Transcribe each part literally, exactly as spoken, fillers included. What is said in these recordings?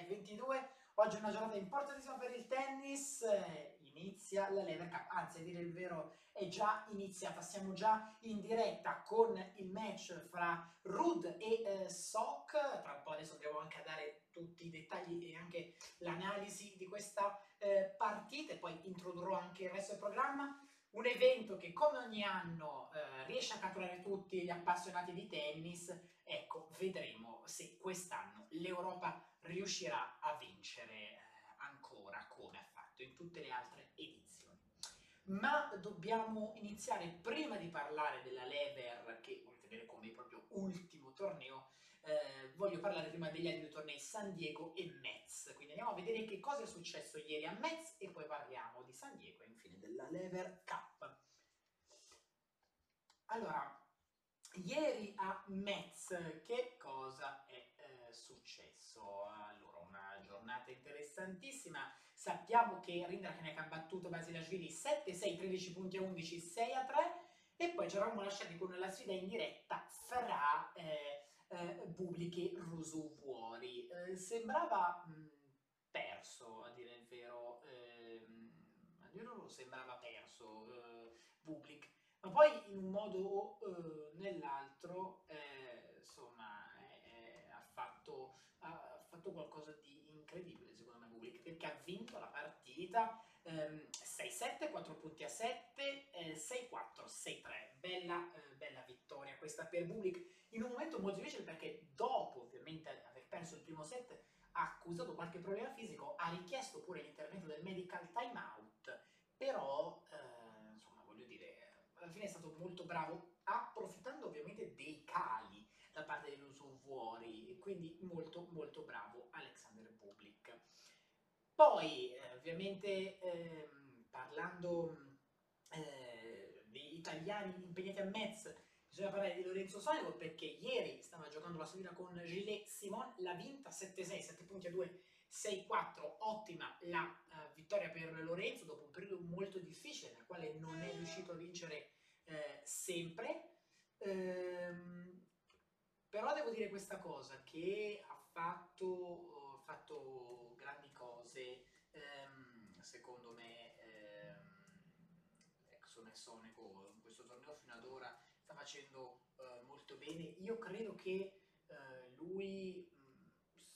duemilaventidue. Oggi è una giornata importantissima per il tennis, inizia la Laver Cup, anzi a dire il vero è già iniziata, siamo già in diretta con il match fra Ruud e eh, Sock. Tra un po' adesso devo anche dare tutti i dettagli e anche l'analisi di questa eh, partita e poi introdurrò anche il resto del programma. Un evento che come ogni anno eh, riesce a catturare tutti gli appassionati di tennis, ecco, vedremo se quest'anno l'Europa riuscirà a vincere eh, ancora come ha fatto in tutte le altre edizioni. Ma dobbiamo iniziare, prima di parlare della Laver, che voglio tenere come proprio ultimo torneo, eh, voglio parlare prima degli altri due tornei, San Diego e Metz. Quindi andiamo a vedere che cosa è successo ieri a Metz e poi parliamo di San Diego e infine della Laver Cup. Allora, ieri a Metz che cosa è eh, successo? Allora, una giornata interessantissima. Sappiamo che Rinderknecht ha battuto Basilashvili sette sei, tredici punti a undici, sei a tre, e poi ci eravamo lasciati con la sfida in diretta fra eh, eh, Bublik e Ruusuvuori. Eh, sembrava mh, perso, a dire il vero, eh, a dire non sembrava perso eh, Bublik. Ma poi in un modo o eh, nell'altro, eh, insomma, eh, eh, ha, fatto, ha fatto qualcosa di incredibile, secondo me, Bublik, perché ha vinto la partita ehm, sei sette, quattro punti a sette, eh, sei quattro, sei tre. Bella, eh, bella vittoria questa per Bublik, in un momento molto difficile perché dopo, ovviamente, aver perso il primo set, ha accusato qualche problema fisico, ha richiesto pure l'intervento del medical timeout, però, eh, insomma, voglio dire... alla fine è stato molto bravo, approfittando ovviamente dei cali da parte di Ruusuvuori, quindi molto molto bravo Alexander Bublik. Poi eh, ovviamente eh, parlando eh, di italiani impegnati a Metz, bisogna parlare di Lorenzo Sonego, perché ieri stava giocando la sfida con Gilles Simon, l'ha vinta sette sei, sette punti a due, sei quattro, ottima la uh, vittoria per Lorenzo dopo un periodo molto difficile nel quale non è riuscito a vincere eh, sempre. Ehm, però devo dire questa cosa, che ha fatto, ha fatto grandi cose, ehm, secondo me, ehm, Sonego in questo torneo fino ad ora sta facendo eh, molto bene. Io credo che eh, lui...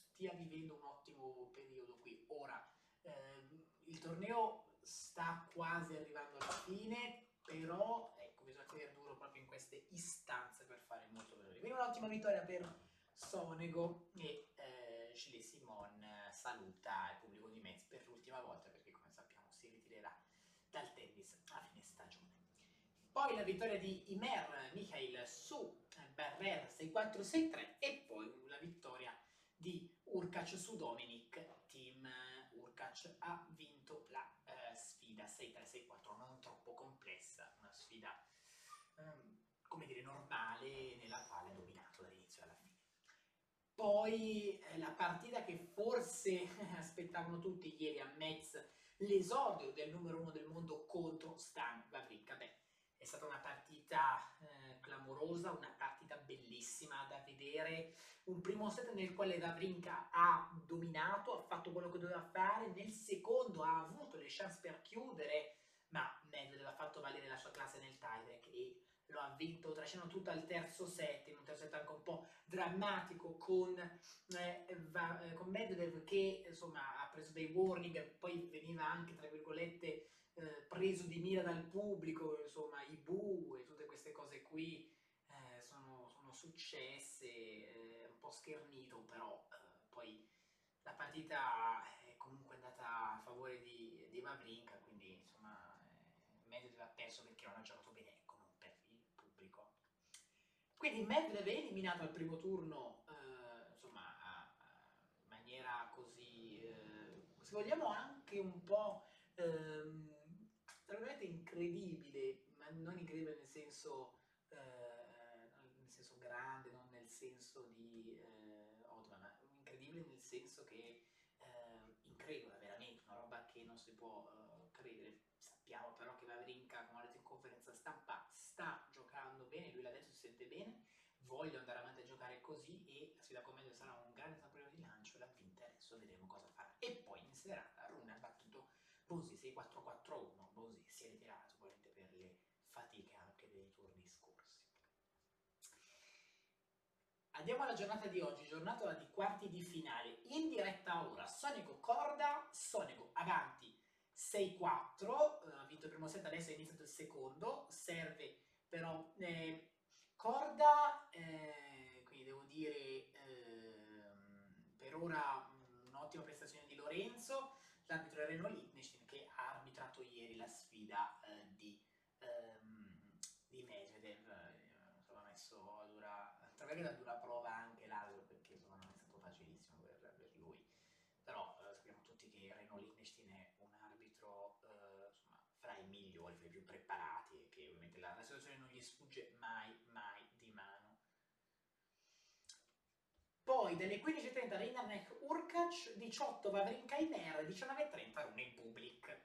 stia vivendo un ottimo periodo qui. Ora, ehm, il torneo sta quasi arrivando alla fine, però ecco, bisogna tenere duro proprio in queste istanze per fare molto veloce. Quindi un'ottima vittoria per Sonego e eh, Gilles Simon saluta il pubblico di Metz per l'ultima volta, perché come sappiamo si ritirerà dal tennis a fine stagione. Poi la vittoria di Imer Michael su Barrera sei quattro, sei tre, e poi la vittoria di Hurkacz su Dominic Thiem. Hurkacz ha vinto la eh, sfida sei tre, sei quattro, non troppo complessa, una sfida ehm, come dire normale, nella quale ha dominato dall'inizio alla fine. Poi eh, la partita che forse aspettavano tutti ieri a Metz, l'esordio del numero uno del mondo contro Stan Wawrinka. Beh, è stata una partita eh, clamorosa, una partita bellissima da vedere, un primo set nel quale Wawrinka ha dominato, ha fatto quello che doveva fare, nel secondo ha avuto le chance per chiudere, ma Medvedev ha fatto valere la sua classe nel tiebreak e lo ha vinto trascinando tutto al terzo set, in un terzo set anche un po' drammatico con, eh, va, eh, con Medvedev che insomma ha preso dei warning, poi veniva anche tra virgolette Eh, preso di mira dal pubblico, insomma i bu e tutte queste cose qui eh, sono, sono successe, eh, un po' schernito, però eh, poi la partita è comunque andata a favore di, di Wawrinka, quindi insomma eh, Medvedev ha perso perché non ha giocato bene, ecco, non per il pubblico. Quindi Medvedev è eliminato al primo turno, eh, insomma a, a, in maniera così, eh, se vogliamo anche un po' Ehm, tra l'altro incredibile, ma non incredibile nel senso, eh, nel senso grande, non nel senso di eh, ottima, ma incredibile nel senso che eh, incredola veramente, una roba che non si può eh, credere. Sappiamo però che Wawrinka, come ha detto in conferenza stampa, sta giocando bene, lui l'ha detto, si sente bene, voglio andare avanti a giocare così e la sfida con me sarà un grande trampolino di lancio, l'ha vinta, adesso vedremo Bosi sei quattro quattro uno, Bosi si è ritirato ovviamente per le fatiche anche dei turni scorsi. Andiamo alla giornata di oggi, giornata di quarti di finale, in diretta ora, Sonego corda, Sonego avanti sei quattro, ha uh, vinto il primo set, adesso è iniziato il secondo, serve però eh, corda, eh, quindi devo dire eh, per ora un'ottima prestazione di Lorenzo, l'arbitro è Renaud Lichtenstein che ha arbitrato ieri la sfida eh, di, ehm, di Medvedev, eh, ha messo a dura, a dura prova anche l'arbitro perché insomma, non è stato facilissimo per, per lui. Però eh, sappiamo tutti che Renaud Lichtenstein è un arbitro eh, insomma, fra i migliori, fra i più preparati e che ovviamente la, la situazione non gli sfugge mai, mai di mano. Poi dalle quindici e trenta Rinderknecht Hurkacz, diciotto Wawrinka Imer, diciannove e trenta Rune Bublik.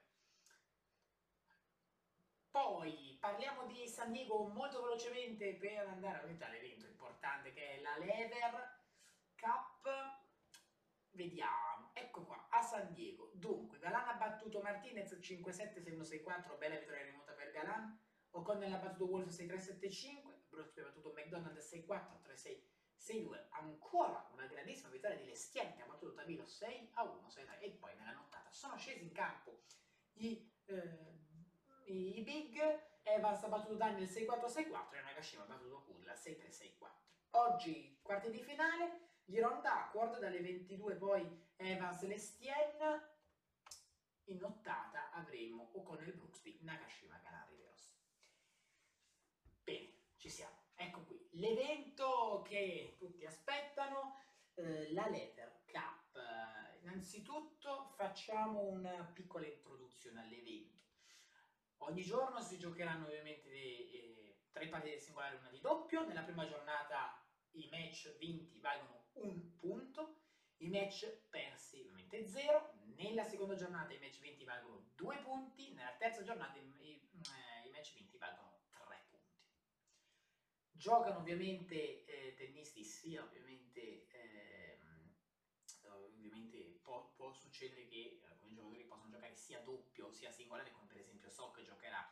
Poi parliamo di San Diego molto velocemente per andare ovviamente all'evento importante che è la Laver Cup. Vediamo, ecco qua, a San Diego, dunque, Galan ha battuto Martinez cinque sette, sei uno sei quattro, bella vittoria rimonta per Galan, O'Connell ha battuto Wolf sei tre sette cinque, Brooksby ha battuto McDonald sei quattro, tre sei sei due, ancora una grandissima vittoria di Lestienne che ha battuto Tavilo sei a uno, sei tre, e poi nella nottata sono scesi in campo i, eh, i Big, Evans ha battuto Daniel sei quattro sei quattro e Nagashima ha battuto Kudla sei tre sei quattro. Oggi, quarti di finale, Giron d'accordo, dalle ventidue poi Evans Lestienne, in nottata avremo O'Connell Brooksby, Nagashima Canari Veros. Bene, ci siamo, ecco qui, l'evento che tutti aspettano, eh, la Laver Cup. Innanzitutto facciamo una piccola introduzione all'evento. Ogni giorno si giocheranno ovviamente dei, eh, tre partite singolari e una di doppio. Nella prima giornata i match vinti valgono un punto, i match persi ovviamente zero, nella seconda giornata i match vinti valgono due punti, nella terza giornata i, i, eh, i match vinti valgono tre punti. Giocano ovviamente eh, tennisti sia ovviamente, eh, ovviamente può, può succedere che alcuni giocatori possono giocare sia doppio sia singolare, come per esempio Sock giocherà,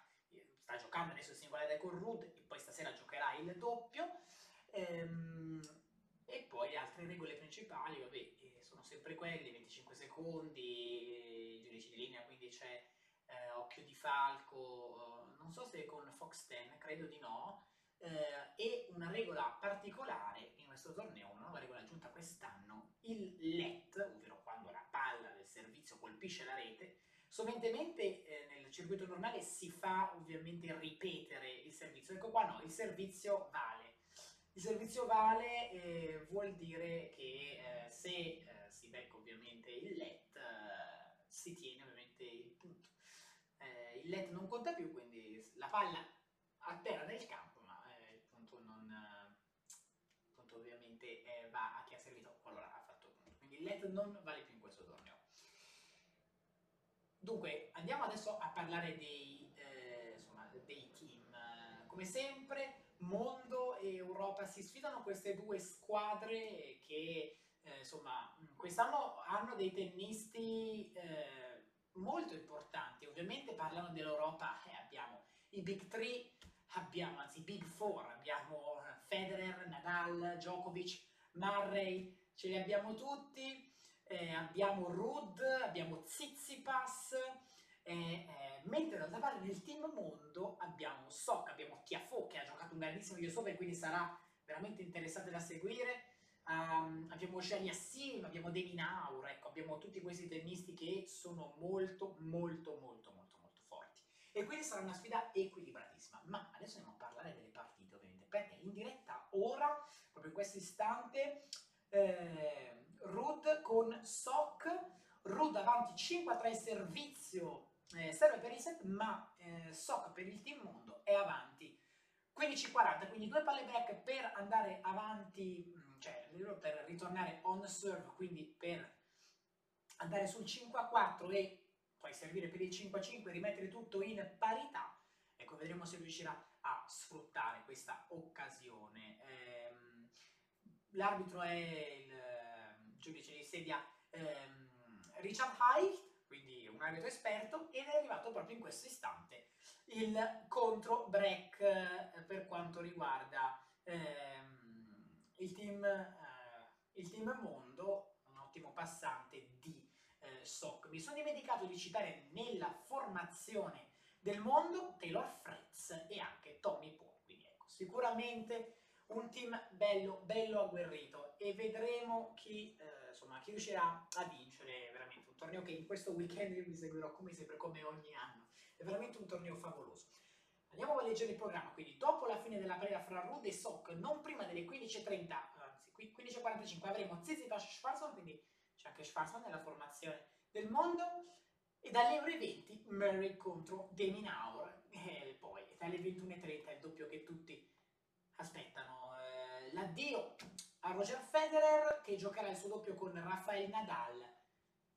sta giocando adesso il singolare con Ruud e poi stasera giocherà il doppio. E poi altre regole principali, vabbè, sono sempre quelle, venticinque secondi, i giudici di linea, quindi c'è eh, occhio di falco, non so se con Fox dieci, credo di no, eh, e una regola particolare in questo torneo, una nuova regola aggiunta quest'anno, il L E T, ovvero quando la palla del servizio colpisce la rete, soventemente eh, nel circuito normale si fa ovviamente ripetere il servizio, ecco qua no, il servizio vale. Il servizio vale eh, vuol dire che eh, se eh, si becca ovviamente il L E T eh, si tiene ovviamente il punto. Eh, il L E T non conta più, quindi la palla atterra nel campo, ma eh, il punto non eh, punto ovviamente eh, va a chi ha servito, allora ha fatto il punto. Quindi il L E T non vale più in questo torneo. Dunque, andiamo adesso a parlare dei, eh, insomma, dei team. Come sempre, mondo e Europa si sfidano queste due squadre che, eh, insomma, quest'anno hanno dei tennisti eh, molto importanti. Ovviamente parlano dell'Europa, eh, abbiamo i Big Three, abbiamo, anzi i Big Four, abbiamo Federer, Nadal, Djokovic, Murray, ce li abbiamo tutti. Eh, abbiamo Ruud, abbiamo Tsitsipas, eh, eh, mentre dall'altra parte del team mondo abbiamo Sock, abbiamo Tiafoe che ha giocato un grandissimo US Open, quindi sarà veramente interessante da seguire, um, abbiamo Gilles Simon, abbiamo de Minaur, ecco, abbiamo tutti questi tennisti che sono molto molto molto molto molto forti e quindi sarà una sfida equilibratissima. Ma adesso andiamo a parlare delle partite ovviamente, perché in diretta ora, proprio in questo istante, Eh, Ruud con Sock, Ruud avanti cinque a tre il servizio, eh, serve per il set, ma eh, Sock per il team mondo è avanti quindici quaranta, quindi due palle break per andare avanti, cioè per ritornare on serve, quindi per andare sul cinque a quattro e poi servire per il cinque a cinque, rimettere tutto in parità. Ecco, vedremo se riuscirà a sfruttare questa occasione. eh, L'arbitro è il giudice di sedia ehm, Richard Height, quindi un parametro esperto, ed è arrivato proprio in questo istante il contro break per quanto riguarda ehm, il team eh, il team mondo, un ottimo passante di eh, Sock. Mi sono dimenticato di citare nella formazione del mondo Taylor Fritz e anche Tommy Paul, quindi ecco, sicuramente un team bello, bello agguerrito, e vedremo chi, eh, insomma, chi riuscirà a vincere. Veramente un torneo che in questo weekend io mi seguirò come sempre, come ogni anno. È veramente un torneo favoloso. Andiamo a leggere il programma, quindi dopo la fine della preda fra Ruud e Sock, non prima delle quindici e trenta, anzi quindici e quarantacinque, avremo Tsitsipas Schwartzman, quindi c'è anche Schwartzman nella formazione del mondo, e dalle ore venti Murray contro de Minaur, e poi dalle ventuno e trenta il doppio che tutti aspettano, eh, l'addio a Roger Federer, che giocherà il suo doppio con Rafael Nadal,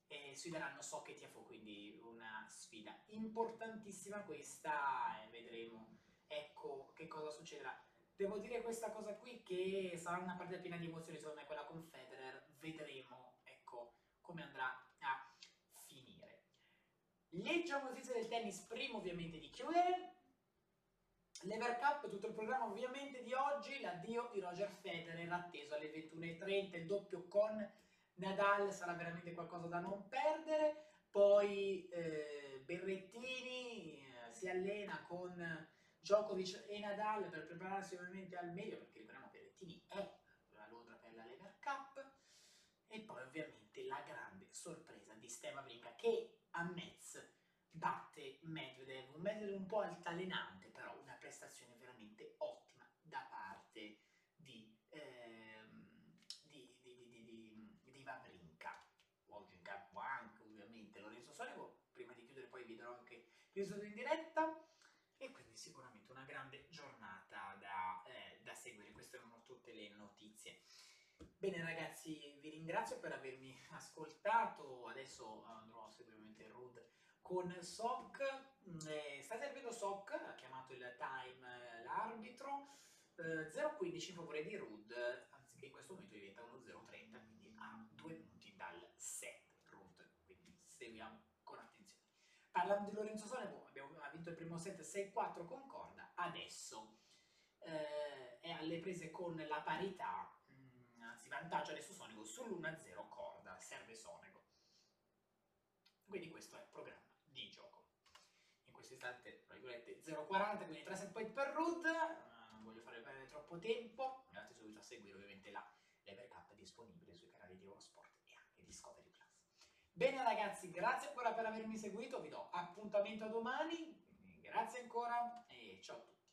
e sfideranno Sock e Tiafoe, quindi una sfida importantissima questa, e vedremo ecco che cosa succederà. Devo dire questa cosa qui, che sarà una partita piena di emozioni secondo me quella con Federer, vedremo ecco come andrà a finire. Leggiamo notizie del tennis prima ovviamente di chiudere. Laver Cup, tutto il programma ovviamente di oggi, l'addio di Roger Federer atteso alle ventuno e trenta, il doppio con Nadal sarà veramente qualcosa da non perdere, poi eh, Berrettini eh, si allena con Djokovic e Nadal per prepararsi ovviamente al meglio, perché ricordiamo Berrettini è a Londra per la Laver Cup, e poi ovviamente la grande sorpresa di Stan Wawrinka che a Metz batte Medvedev, un Medvedev un po' altalenante, però una prestazione veramente ottima da parte di, ehm, di, di, di, di, di, di Wawrinka. Wawrinka anche ovviamente Lorenzo Sonego, prima di chiudere poi vi darò anche il risultato in diretta, e quindi sicuramente una grande giornata da, eh, da seguire. Queste erano tutte le notizie. Bene ragazzi, vi ringrazio per avermi ascoltato, adesso andrò a seguire ovviamente Ruud con Sock, eh, sta servendo Sock, ha chiamato il time eh, l'arbitro, eh, zero quindici in favore di Ruud, anziché in questo momento diventa uno zero trenta, quindi a due minuti dal set Ruud, quindi seguiamo con attenzione. Parlando di Lorenzo Sonego, abbiamo, ha vinto il primo set sei quattro con corda, adesso eh, è alle prese con la parità, mh, anzi vantaggio adesso Sonego sull'uno a zero corda, serve Sonego. Quindi questo è il programma di gioco. In questo istante, tra virgolette, zero quaranta, quindi tre set point per Ruud. Non voglio farvi perdere troppo tempo. Andate subito a seguire ovviamente la Laver Cup disponibile sui canali di Eurosport e anche di Discovery Plus. Bene ragazzi, grazie ancora per avermi seguito. Vi do appuntamento a domani. Grazie ancora e ciao a tutti.